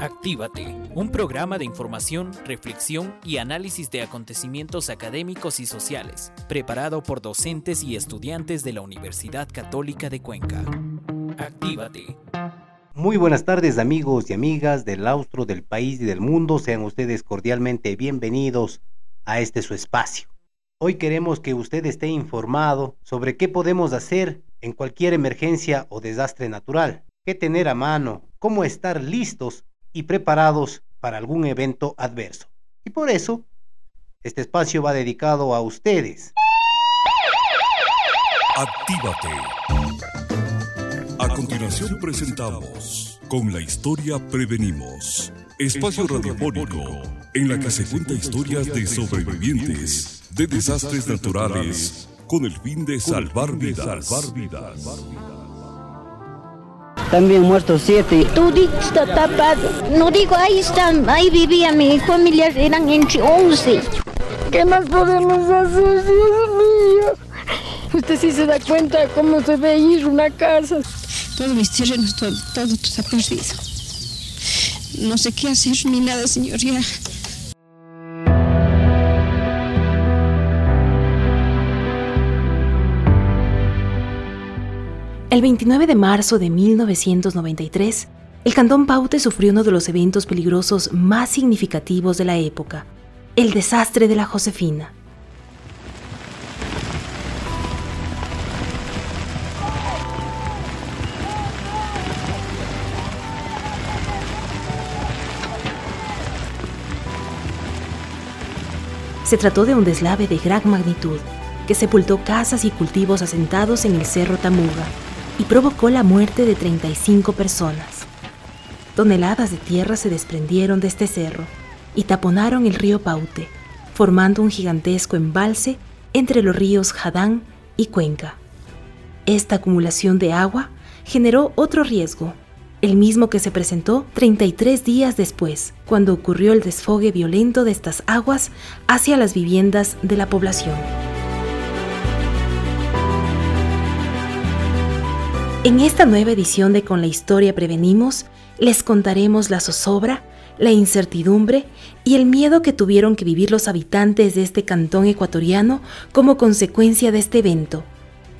Actívate, un programa de información, reflexión y análisis de acontecimientos académicos y sociales, preparado por docentes y estudiantes de la Universidad Católica de Cuenca. Actívate. Muy buenas tardes, amigos y amigas del austro, del país y del mundo. Sean ustedes cordialmente bienvenidos a este su espacio. Hoy queremos que usted esté informado sobre qué podemos hacer en cualquier emergencia o desastre natural, qué tener a mano, cómo estar listos y preparados para algún evento adverso. Y por eso, este espacio va dedicado a ustedes. Actívate. A continuación presentamos Con la Historia Prevenimos, espacio radiofónico en la que se cuenta historias de sobrevivientes de desastres naturales con el fin de salvar vidas. También muertos 7. Tú está tapado. No digo, ahí están, ahí vivía mi familia, eran entre 11. ¿Qué más podemos hacer, Dios mío? Usted sí se da cuenta cómo se ve ir una casa. Todos mis terrenos, todo está perdido. No sé qué hacer ni nada, señoría. El 29 de marzo de 1993, el cantón Paute sufrió uno de los eventos peligrosos más significativos de la época, el desastre de la Josefina. Se trató de un deslave de gran magnitud que sepultó casas y cultivos asentados en el cerro Tamuga y provocó la muerte de 35 personas. Toneladas de tierra se desprendieron de este cerro y taponaron el río Paute, formando un gigantesco embalse entre los ríos Jadán y Cuenca. Esta acumulación de agua generó otro riesgo, el mismo que se presentó 33 días después, cuando ocurrió el desfogue violento de estas aguas hacia las viviendas de la población. En esta nueva edición de Con la Historia Prevenimos, les contaremos la zozobra, la incertidumbre y el miedo que tuvieron que vivir los habitantes de este cantón ecuatoriano como consecuencia de este evento.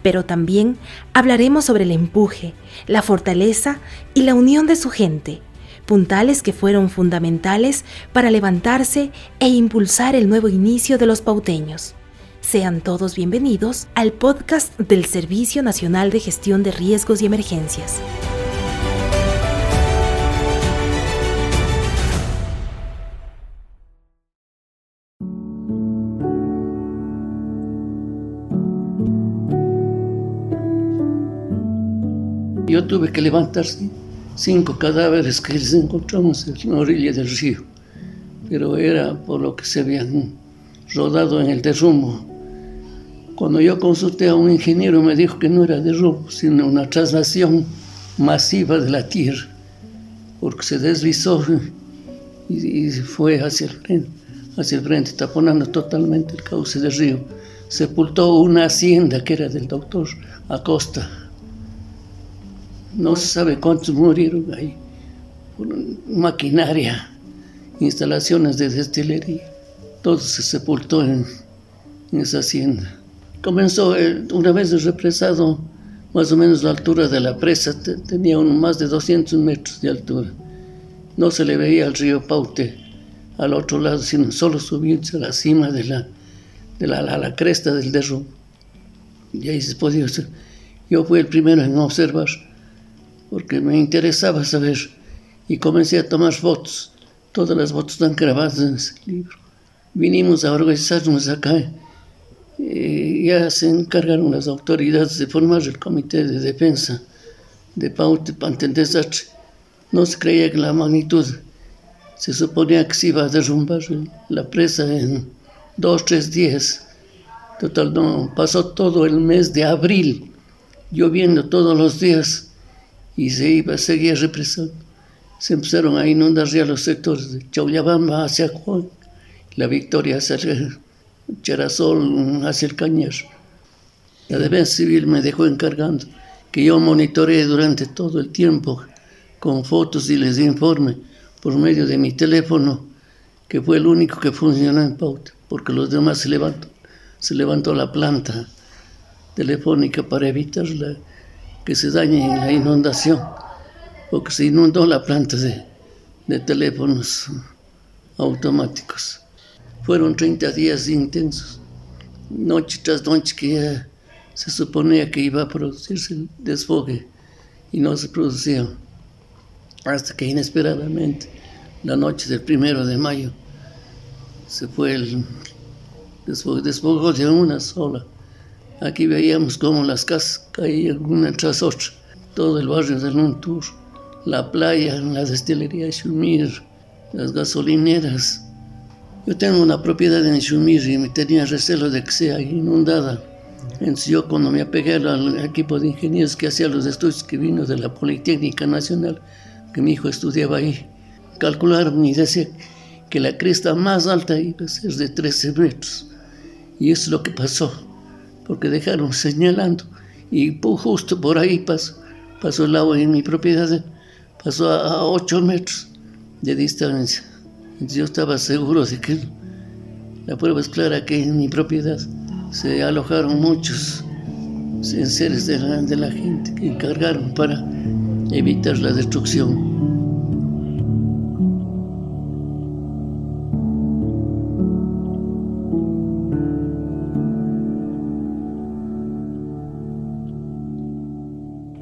Pero también hablaremos sobre el empuje, la fortaleza y la unión de su gente, puntales que fueron fundamentales para levantarse e impulsar el nuevo inicio de los pauteños. Sean todos bienvenidos al podcast del Servicio Nacional de Gestión de Riesgos y Emergencias. Yo tuve que levantar 5 cadáveres que encontramos en la orilla del río, pero era por lo que se habían rodado en el derrumbo. Cuando yo consulté a un ingeniero, me dijo que no era derrumbo, sino una traslación masiva de la tierra, porque se deslizó y fue hacia el frente, taponando totalmente el cauce del río. Sepultó una hacienda que era del doctor Acosta. No se sabe cuántos murieron ahí. Maquinaria, instalaciones de destilería, todo se sepultó en esa hacienda. Comenzó, una vez el represado, más o menos la altura de la presa, tenía más de 200 metros de altura. No se le veía al río Paute al otro lado, sino solo subirse a la cima de la cresta del derrumbe. Y ahí se podía hacer. Yo fui el primero en observar, porque me interesaba saber, y comencé a tomar fotos. Todas las fotos están grabadas en ese libro. Vinimos a organizarnos acá. Ya se encargaron las autoridades de formar el comité de defensa de Paute ante el desastre. No se creía que la magnitud, se suponía que se iba a derrumbar la presa en 2 o 3 días. Total, no, pasó todo el mes de abril lloviendo todos los días y seguía represando. Se empezaron a inundar ya los sectores de Chauyabamba hacia Cuenca, la Victoria hacia Cherazol, hacia el Cañar. La defensa civil me dejó encargando que yo monitoreé durante todo el tiempo con fotos y les informe por medio de mi teléfono, que fue el único que funcionó en Paute, porque los demás se levantó la planta telefónica para evitar que se dañe la inundación, porque se inundó la planta de teléfonos automáticos. Fueron 30 días intensos, noche tras noche, que ya se suponía que iba a producirse el desfogue y no se producía, hasta que inesperadamente, la noche del 1 de mayo, se fue el desfogue de una sola. Aquí veíamos cómo las casas caían una tras otra. Todo el barrio de Luntur, la playa, la destilería de Schumir, las gasolineras. Yo tengo una propiedad en Schumir y me tenía recelo de que sea inundada. Entonces yo, cuando me apegué al equipo de ingenieros que hacía los estudios, que vino de la Politécnica Nacional, que mi hijo estudiaba ahí, calcularon y decían que la cresta más alta iba a ser de 13 metros. Y eso es lo que pasó, porque dejaron señalando, y justo por ahí pasó el agua en mi propiedad, pasó a 8 metros de distancia. Yo estaba seguro de que la prueba es clara, que en mi propiedad se alojaron muchos enseres de la gente que encargaron para evitar la destrucción.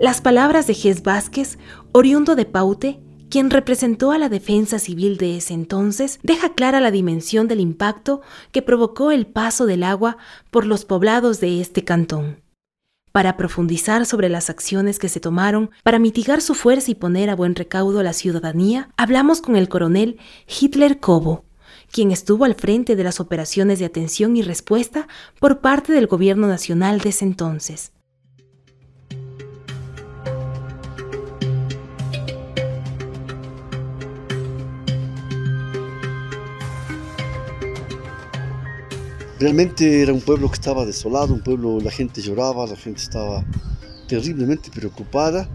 Las palabras de Jesús Vásquez, oriundo de Paute, quien representó a la defensa civil de ese entonces, deja clara la dimensión del impacto que provocó el paso del agua por los poblados de este cantón. Para profundizar sobre las acciones que se tomaron para mitigar su fuerza y poner a buen recaudo a la ciudadanía, hablamos con el coronel Hítler Cobo, quien estuvo al frente de las operaciones de atención y respuesta por parte del gobierno nacional de ese entonces. Realmente era un pueblo que estaba desolado, un pueblo, la gente lloraba, la gente estaba terriblemente preocupada,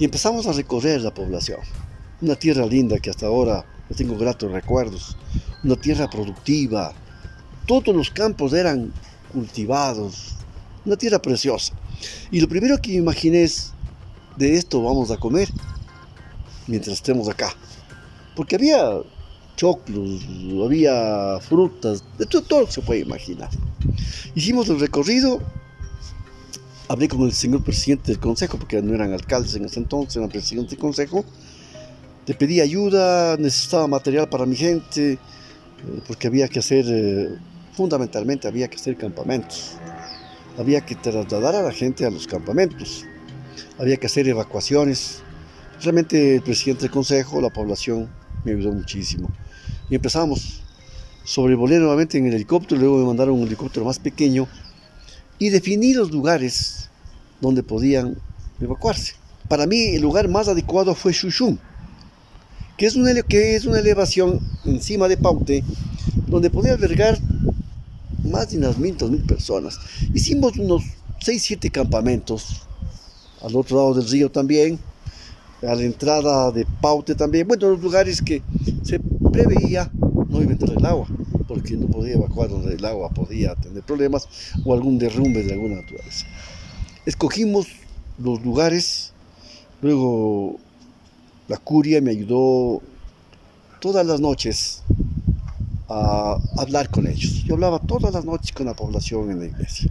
y empezamos a recorrer la población. Una tierra linda que hasta ahora no tengo gratos recuerdos, una tierra productiva, todos los campos eran cultivados, una tierra preciosa. Y lo primero que imaginé es, de esto vamos a comer mientras estemos acá, porque había choclos, había frutas, de todo lo que se puede imaginar. Hicimos el recorrido, hablé con el señor presidente del consejo, porque no eran alcaldes en ese entonces, eran presidentes del consejo. Le pedí ayuda, necesitaba material para mi gente, porque había que hacer, fundamentalmente había que hacer campamentos. Había que trasladar a la gente a los campamentos, había que hacer evacuaciones. Realmente el presidente del consejo, la población, me ayudó muchísimo. Y empezamos, sobrevolé nuevamente en el helicóptero, luego me mandaron un helicóptero más pequeño y definí los lugares donde podían evacuarse. Para mí el lugar más adecuado fue Chuchún, que es una elevación encima de Paute, donde podía albergar más de unas 2.000 personas. Hicimos unos 6-7 campamentos, al otro lado del río también, a la entrada de Paute también. Bueno, los lugares que se preveía no iba a entrar el agua, porque no podía evacuar donde el agua podía tener problemas o algún derrumbe de alguna naturaleza. Escogimos los lugares, luego la curia me ayudó todas las noches a hablar con ellos. Yo hablaba todas las noches con la población en la iglesia.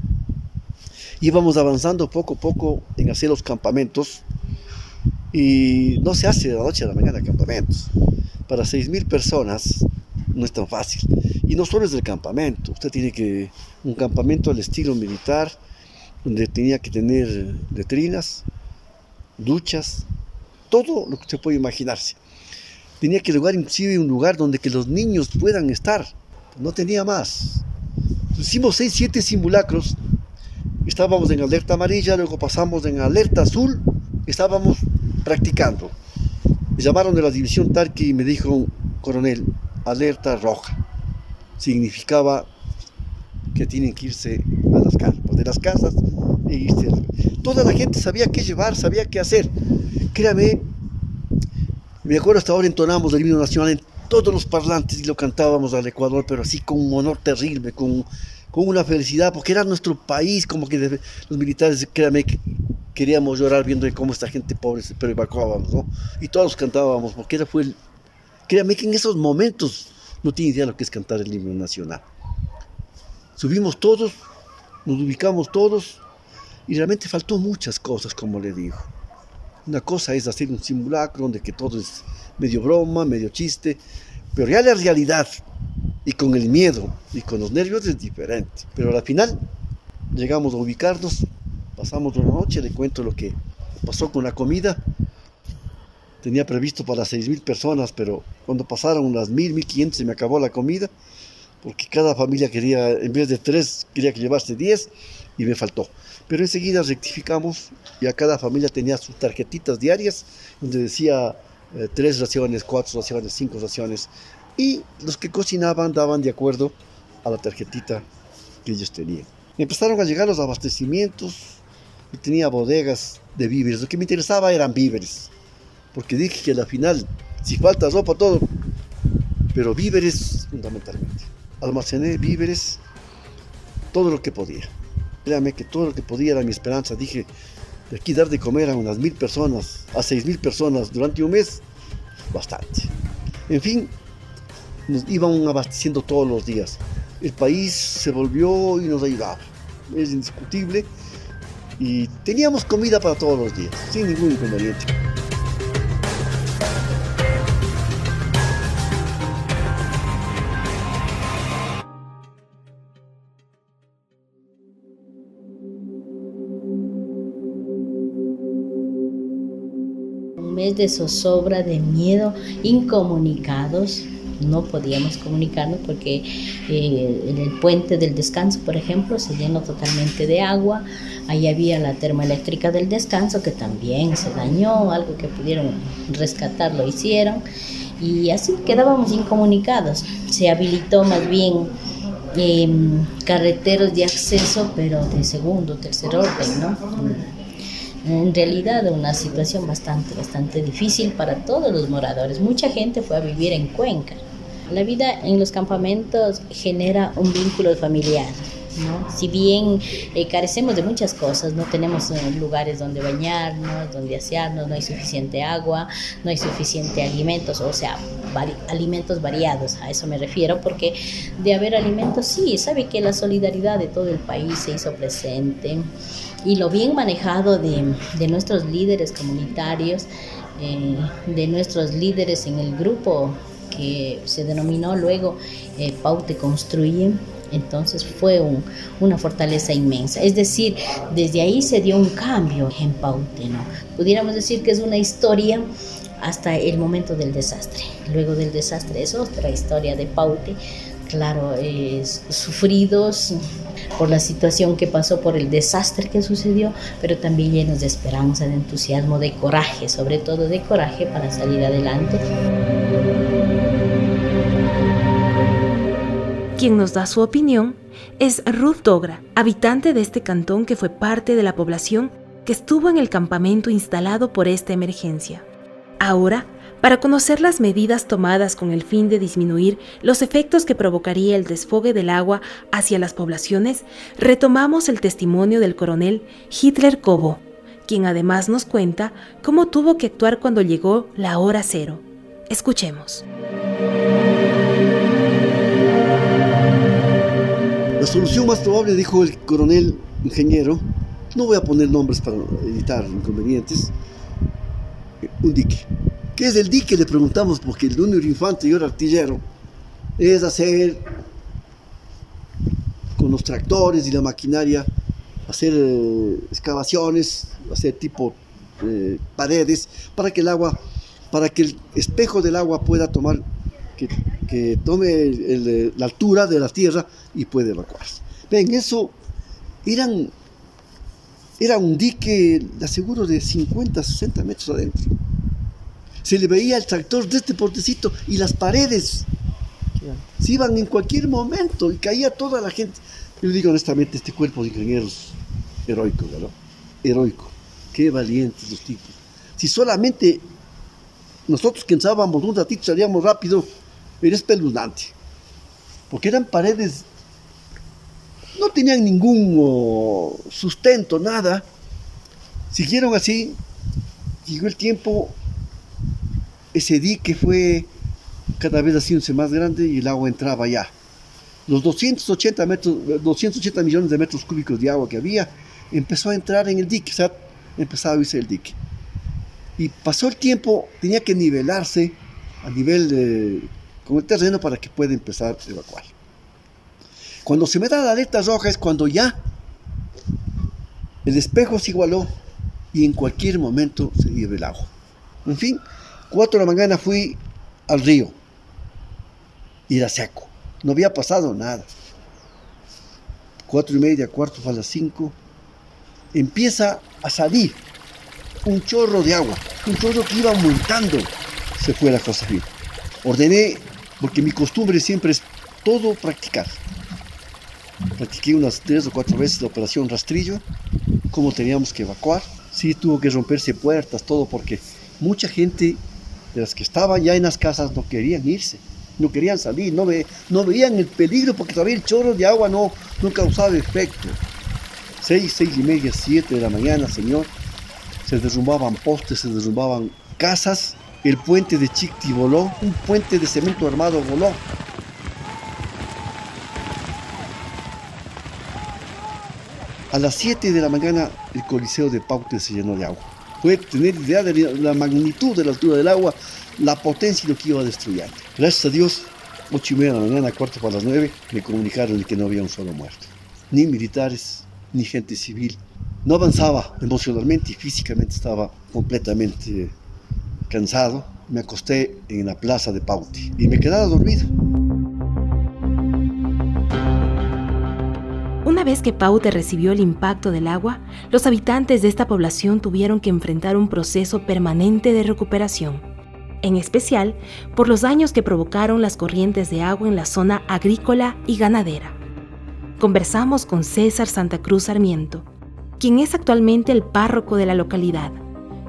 Íbamos avanzando poco a poco en hacer los campamentos. Y no se hace de la noche a la mañana campamentos. Para 6.000 personas no es tan fácil. Y no solo es el campamento. Usted tiene que un campamento al estilo militar, donde tenía que tener letrinas, duchas, todo lo que usted puede imaginarse. Tenía que lograr inclusive un lugar donde que los niños puedan estar. No tenía más. Hicimos 6-7 simulacros. Estábamos en alerta amarilla, luego pasamos en alerta azul. Estábamos practicando. Me llamaron de la división Tarqui y me dijo, coronel, alerta roja. Significaba que tienen que irse a las carpas, de las casas e irse. Toda la gente sabía qué llevar, sabía qué hacer. Créame, Me acuerdo hasta ahora entonábamos el himno nacional en todos los parlantes y lo cantábamos al Ecuador, pero así con un honor terrible, con una felicidad, porque era nuestro país, como que los militares, créanme, queríamos llorar viendo cómo esta gente pobre, pero evacuábamos, ¿no? Y todos cantábamos, porque era créanme que en esos momentos no tiene idea lo que es cantar el himno nacional. Subimos todos, nos ubicamos todos, y realmente faltó muchas cosas, como le digo. Una cosa es hacer un simulacro donde que todo es medio broma, medio chiste, pero ya la realidad y con el miedo y con los nervios es diferente. Pero al final llegamos a ubicarnos, pasamos una noche, le cuento lo que pasó con la comida. Tenía previsto para 6.000 personas, pero cuando pasaron las 1.000, 1.500 se me acabó la comida, porque cada familia quería, en vez de 3, quería que llevarse 10 y me faltó. Pero enseguida rectificamos y a cada familia tenía sus tarjetitas diarias donde decía 3 raciones, 4 raciones, 5 raciones, y los que cocinaban daban de acuerdo a la tarjetita que ellos tenían. Empezaron a llegar los abastecimientos y tenía bodegas de víveres. Lo que me interesaba eran víveres, porque dije que al final, si falta ropa, todo, pero víveres fundamentalmente. Almacené víveres, todo lo que podía. Créame que todo lo que podía era mi esperanza. Dije, de aquí dar de comer a unas 1.000 personas, a 6.000 personas durante un mes, bastante. En fin, nos iban abasteciendo todos los días. El país se volvió y nos ayudaba. Es indiscutible. Y teníamos comida para todos los días, sin ningún inconveniente. De zozobra, de miedo, incomunicados, no podíamos comunicarnos porque en el puente del Descanso, por ejemplo, se llenó totalmente de agua. Ahí había la termoeléctrica del Descanso que también se dañó, algo que pudieron rescatar lo hicieron, y así quedábamos incomunicados. Se habilitó más bien carreteros de acceso, pero de segundo, tercer orden, ¿no? En realidad una situación bastante difícil para todos los moradores. Mucha gente fue a vivir en Cuenca. La vida en los campamentos genera un vínculo familiar, ¿no? Si bien carecemos de muchas cosas, no tenemos lugares donde bañarnos, donde asearnos, no hay suficiente agua, no hay suficiente alimentos, o sea, alimentos variados, a eso me refiero, porque de haber alimentos, sí, sabe que la solidaridad de todo el país se hizo presente y lo bien manejado de nuestros líderes comunitarios, de nuestros líderes en el grupo que se denominó luego Paute Construye. Entonces fue una fortaleza inmensa, es decir, desde ahí se dio un cambio en Paute, ¿no? Pudiéramos decir que es una historia hasta el momento del desastre. Luego del desastre es otra historia de Paute, claro, sufridos por la situación que pasó, por el desastre que sucedió, pero también llenos de esperanza, de entusiasmo, de coraje, sobre todo de coraje para salir adelante. Quien nos da su opinión es Ruth Dogra, habitante de este cantón que fue parte de la población que estuvo en el campamento instalado por esta emergencia. Ahora, para conocer las medidas tomadas con el fin de disminuir los efectos que provocaría el desfogue del agua hacia las poblaciones, retomamos el testimonio del coronel Hítler Cobo, quien además nos cuenta cómo tuvo que actuar cuando llegó la hora cero. Escuchemos. La solución más probable, dijo el coronel ingeniero, no voy a poner nombres para evitar inconvenientes, un dique. ¿Qué es el dique? Le preguntamos, porque el único infante y el artillero es hacer con los tractores y la maquinaria, hacer excavaciones, hacer tipo paredes para que el agua, para que el espejo del agua pueda tomar, que tome la altura de la tierra y puede evacuarse. Ven, eso era un dique, aseguro, de 50, 60 metros adentro. Se le veía el tractor de este portecito y las paredes se iban en cualquier momento y caía toda la gente. Yo digo honestamente, este cuerpo de ingenieros heroico, ¿verdad? Heroico. Qué valientes los tipos. Si solamente Nosotros que ensábamos un ratito salíamos rápido, era espeluznante, porque eran paredes, no tenían ningún sustento, nada. Siguieron así, llegó el tiempo, ese dique fue cada vez haciéndose más grande y el agua entraba ya. Los 280 millones de metros cúbicos de agua que había, empezó a entrar en el dique, o sea, empezaba a irse el dique. Y pasó el tiempo, tenía que nivelarse a nivel con el terreno para que pueda empezar a evacuar. Cuando se me da la alerta roja es cuando ya el espejo se igualó y en cualquier momento se hierve el agua. En fin, 4 de la mañana fui al río y era seco, no había pasado nada. 4:30, 4:45, empieza a salir un chorro de agua, un chorro que iba aumentando. Se fue la cosa bien. Ordené, porque mi costumbre siempre es todo practicar. Practiqué unas 3 o 4 veces la operación rastrillo, cómo teníamos que evacuar. Sí, tuvo que romperse puertas, todo, porque mucha gente de las que estaban ya en las casas no querían irse, no querían salir, no veían el peligro, porque todavía el chorro de agua no causaba efecto. 6:30, 7 de la mañana, señor, se derrumbaban postes, se derrumbaban casas. El puente de Chicti voló, un puente de cemento armado voló. A las 7 de la mañana el coliseo de Pauten se llenó de agua. Puede tener idea de la magnitud de la altura del agua, la potencia y lo que iba a destruir. Gracias a Dios, 8:30 de la mañana, 8:45, me comunicaron que no había un solo muerto. Ni militares, ni gente civil. No avanzaba emocionalmente y físicamente, estaba completamente cansado. Me acosté en la plaza de Paute y me quedaba dormido. Una vez que Paute recibió el impacto del agua, los habitantes de esta población tuvieron que enfrentar un proceso permanente de recuperación, en especial por los daños que provocaron las corrientes de agua en la zona agrícola y ganadera. Conversamos con César Santa Cruz Sarmiento, quien es actualmente el párroco de la localidad,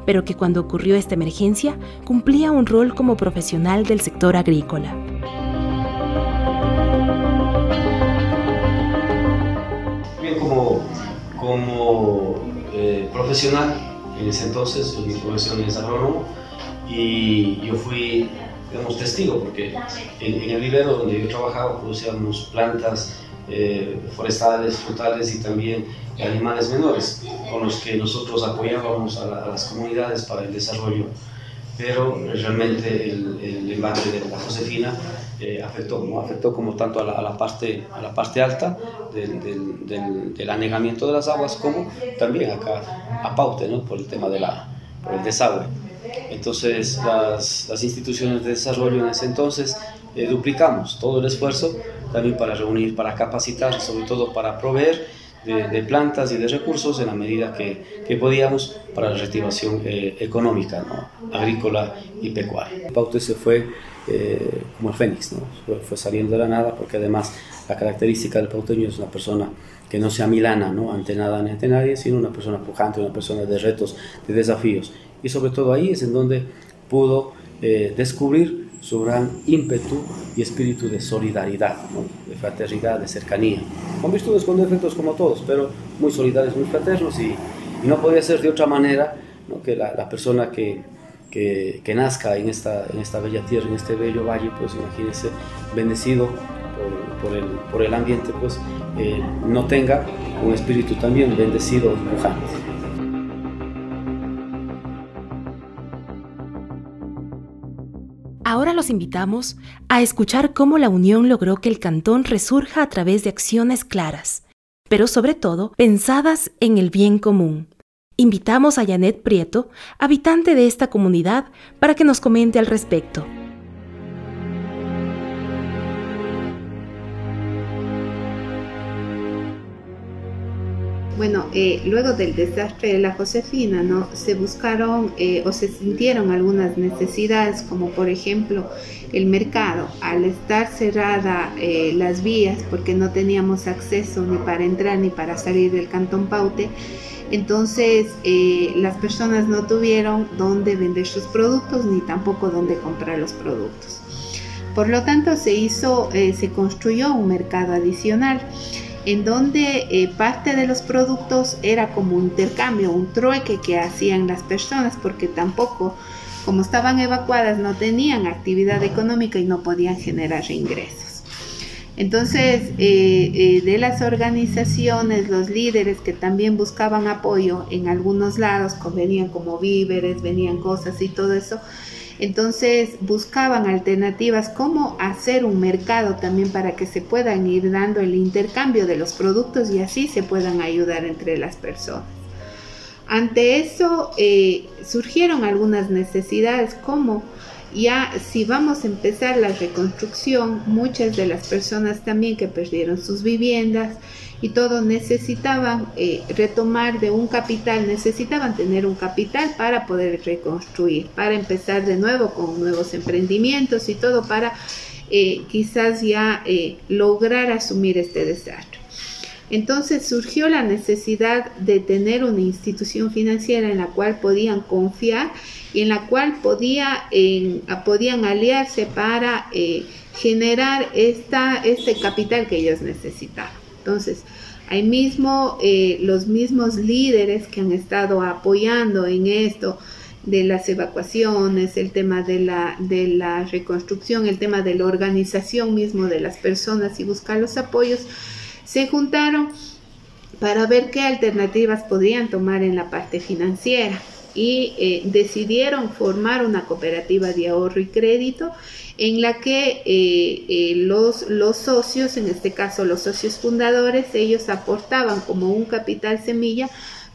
pero que cuando ocurrió esta emergencia cumplía un rol como profesional del sector agrícola. Como profesional, en ese entonces mi profesión es agrónomo, y yo fui, digamos, testigo, porque en el vivero donde yo trabajaba producíamos plantas forestales, frutales y también animales menores, con los que nosotros apoyábamos a las comunidades para el desarrollo, pero realmente el embate de la Josefina afectó como tanto a la parte alta del anegamiento de las aguas, como también acá a Paute, ¿no?, por el tema por el desagüe. Entonces las instituciones de desarrollo en ese entonces duplicamos todo el esfuerzo también para reunir, para capacitar, sobre todo para proveer de plantas y de recursos en la medida que podíamos para la reactivación económica, ¿no?, agrícola y pecuaria. Paute se fue como el fénix, ¿no?, fue saliendo de la nada, porque además la característica del pauteño es una persona que no se amilana, ¿no?, ante nada ni ante nadie, sino una persona pujante, una persona de retos, de desafíos, y sobre todo ahí es en donde pudo descubrir su gran ímpetu y espíritu de solidaridad, ¿no?, de fraternidad, de cercanía, con virtudes, con defectos como todos, pero muy solidarios, muy fraternos, y no podía ser de otra manera, ¿no?, que la persona que nazca en esta bella tierra, en este bello valle, pues imagínense, bendecido por el ambiente, pues no tenga un espíritu también bendecido y pujante. Ahora los invitamos a escuchar cómo la Unión logró que el cantón resurja a través de acciones claras, pero sobre todo pensadas en el bien común. Invitamos a Yanet Prieto, habitante de esta comunidad, para que nos comente al respecto. Bueno, luego del desastre de la Josefina, ¿no?, se buscaron o se sintieron algunas necesidades, como por ejemplo el mercado. Al estar cerrada las vías, porque no teníamos acceso ni para entrar ni para salir del cantón Paute, Entonces, las personas no tuvieron dónde vender sus productos ni tampoco dónde comprar los productos. Por lo tanto, se construyó un mercado adicional en donde parte de los productos era como un intercambio, un trueque que hacían las personas, porque tampoco, como estaban evacuadas, no tenían actividad económica y no podían generar ingresos. Entonces, de las organizaciones, los líderes que también buscaban apoyo en algunos lados, venían como víveres, venían cosas y todo eso. Entonces, buscaban alternativas, cómo hacer un mercado también para que se puedan ir dando el intercambio de los productos y así se puedan ayudar entre las personas. Ante eso, surgieron algunas necesidades como... Ya si vamos a empezar la reconstrucción, muchas de las personas también que perdieron sus viviendas y todo necesitaban retomar de un capital, necesitaban tener un capital para poder reconstruir, para empezar de nuevo con nuevos emprendimientos y todo para quizás ya lograr asumir este desastre. Entonces surgió la necesidad de tener una institución financiera en la cual podían confiar y en la cual podían aliarse para generar este capital que ellos necesitaban. Entonces, ahí mismo los mismos líderes que han estado apoyando en esto de las evacuaciones, el tema de la reconstrucción, el tema de la organización mismo de las personas y buscar los apoyos, se juntaron para ver qué alternativas podían tomar en la parte financiera y decidieron formar una cooperativa de ahorro y crédito en la que los socios, en este caso los socios fundadores, ellos aportaban como un capital semilla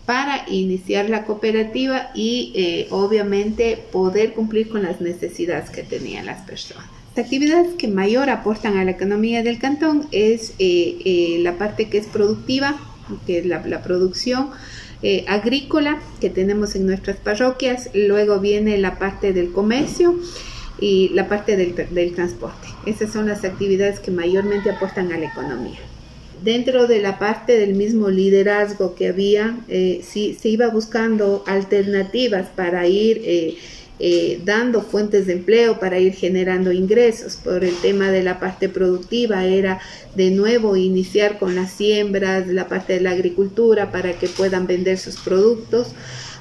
para iniciar la cooperativa y obviamente poder cumplir con las necesidades que tenían las personas. Las actividades que mayor aportan a la economía del cantón es la parte que es productiva, que es la producción agrícola que tenemos en nuestras parroquias, luego viene la parte del comercio y la parte del transporte. Esas son las actividades que mayormente aportan a la economía. Dentro de la parte del mismo liderazgo que había, se iba buscando alternativas para ir dando fuentes de empleo, para ir generando ingresos. Por el tema de la parte productiva era de nuevo iniciar con las siembras, la parte de la agricultura para que puedan vender sus productos.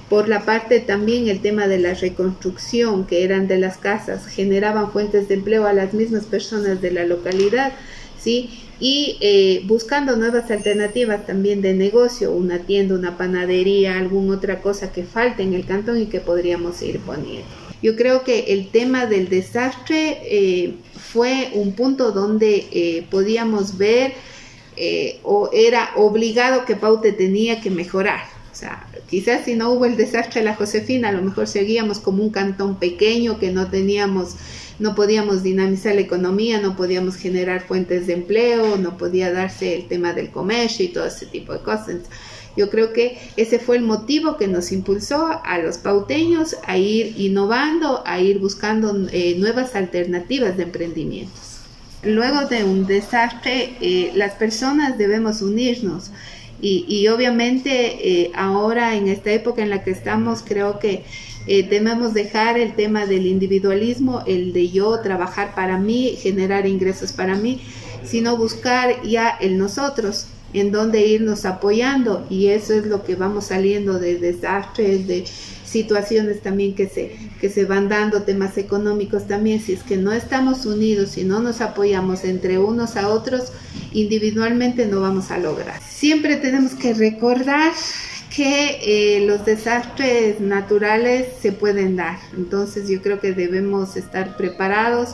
Por la parte también el tema de la reconstrucción, que eran de las casas, generaban fuentes de empleo a las mismas personas de la localidad, ¿sí? Y buscando nuevas alternativas también de negocio, una tienda, una panadería, alguna otra cosa que falte en el cantón y que podríamos ir poniendo. Yo creo que el tema del desastre fue un punto donde podíamos ver o era obligado que Paute tenía que mejorar. O sea, quizás si no hubo el desastre de la Josefina, a lo mejor seguíamos como un cantón pequeño que no podíamos dinamizar la economía, no podíamos generar fuentes de empleo, no podía darse el tema del comercio y todo ese tipo de cosas. Yo creo que ese fue el motivo que nos impulsó a los pauteños a ir innovando, a ir buscando nuevas alternativas de emprendimientos. Luego de un desastre, las personas debemos unirnos. Y obviamente ahora en esta época en la que estamos, creo que debemos dejar el tema del individualismo, el de yo trabajar para mí, generar ingresos para mí, sino buscar ya el nosotros, en donde irnos apoyando, y eso es lo que vamos saliendo de desastres, de situaciones también que se van dando, temas económicos también. Si es que no estamos unidos, si no nos apoyamos entre unos a otros, individualmente no vamos a lograr. Siempre tenemos que recordar que los desastres naturales se pueden dar, entonces yo creo que debemos estar preparados.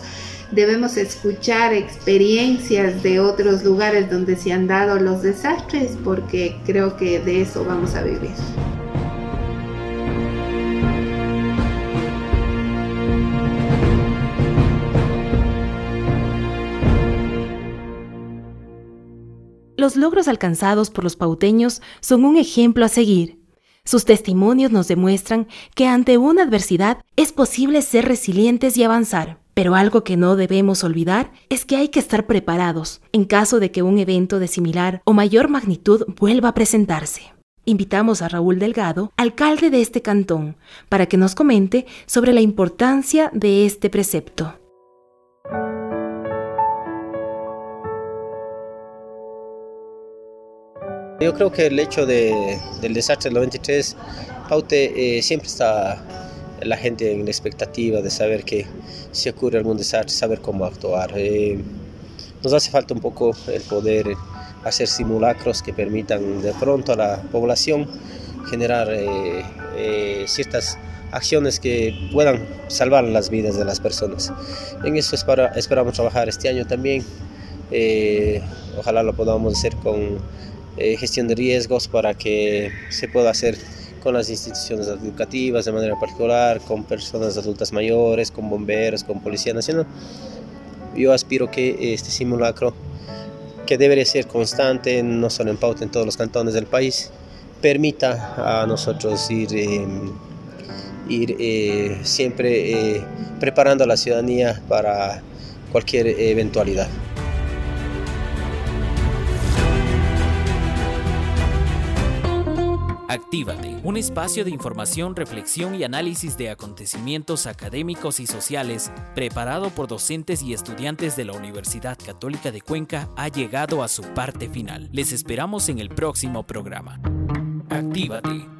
Debemos escuchar experiencias de otros lugares donde se han dado los desastres, porque creo que de eso vamos a vivir. Los logros alcanzados por los pauteños son un ejemplo a seguir. Sus testimonios nos demuestran que ante una adversidad es posible ser resilientes y avanzar. Pero algo que no debemos olvidar es que hay que estar preparados en caso de que un evento de similar o mayor magnitud vuelva a presentarse. invitamos a Raúl Delgado, alcalde de este cantón, para que nos comente sobre la importancia de este precepto. Yo creo que el hecho del desastre del 93, Paute, siempre está la gente en la expectativa de saber que si ocurre algún desastre, saber cómo actuar. Nos hace falta un poco el poder hacer simulacros que permitan de pronto a la población generar ciertas acciones que puedan salvar las vidas de las personas. En eso esperamos trabajar este año también. Ojalá lo podamos hacer con gestión de riesgos para que se pueda hacer con las instituciones educativas de manera particular, con personas adultas mayores, con bomberos, con Policía Nacional. Yo aspiro que este simulacro, que debería ser constante, no solo en Paute, en todos los cantones del país, permita a nosotros ir siempre preparando a la ciudadanía para cualquier eventualidad. Actívate, un espacio de información, reflexión y análisis de acontecimientos académicos y sociales, preparado por docentes y estudiantes de la Universidad Católica de Cuenca, ha llegado a su parte final. Les esperamos en el próximo programa. Actívate.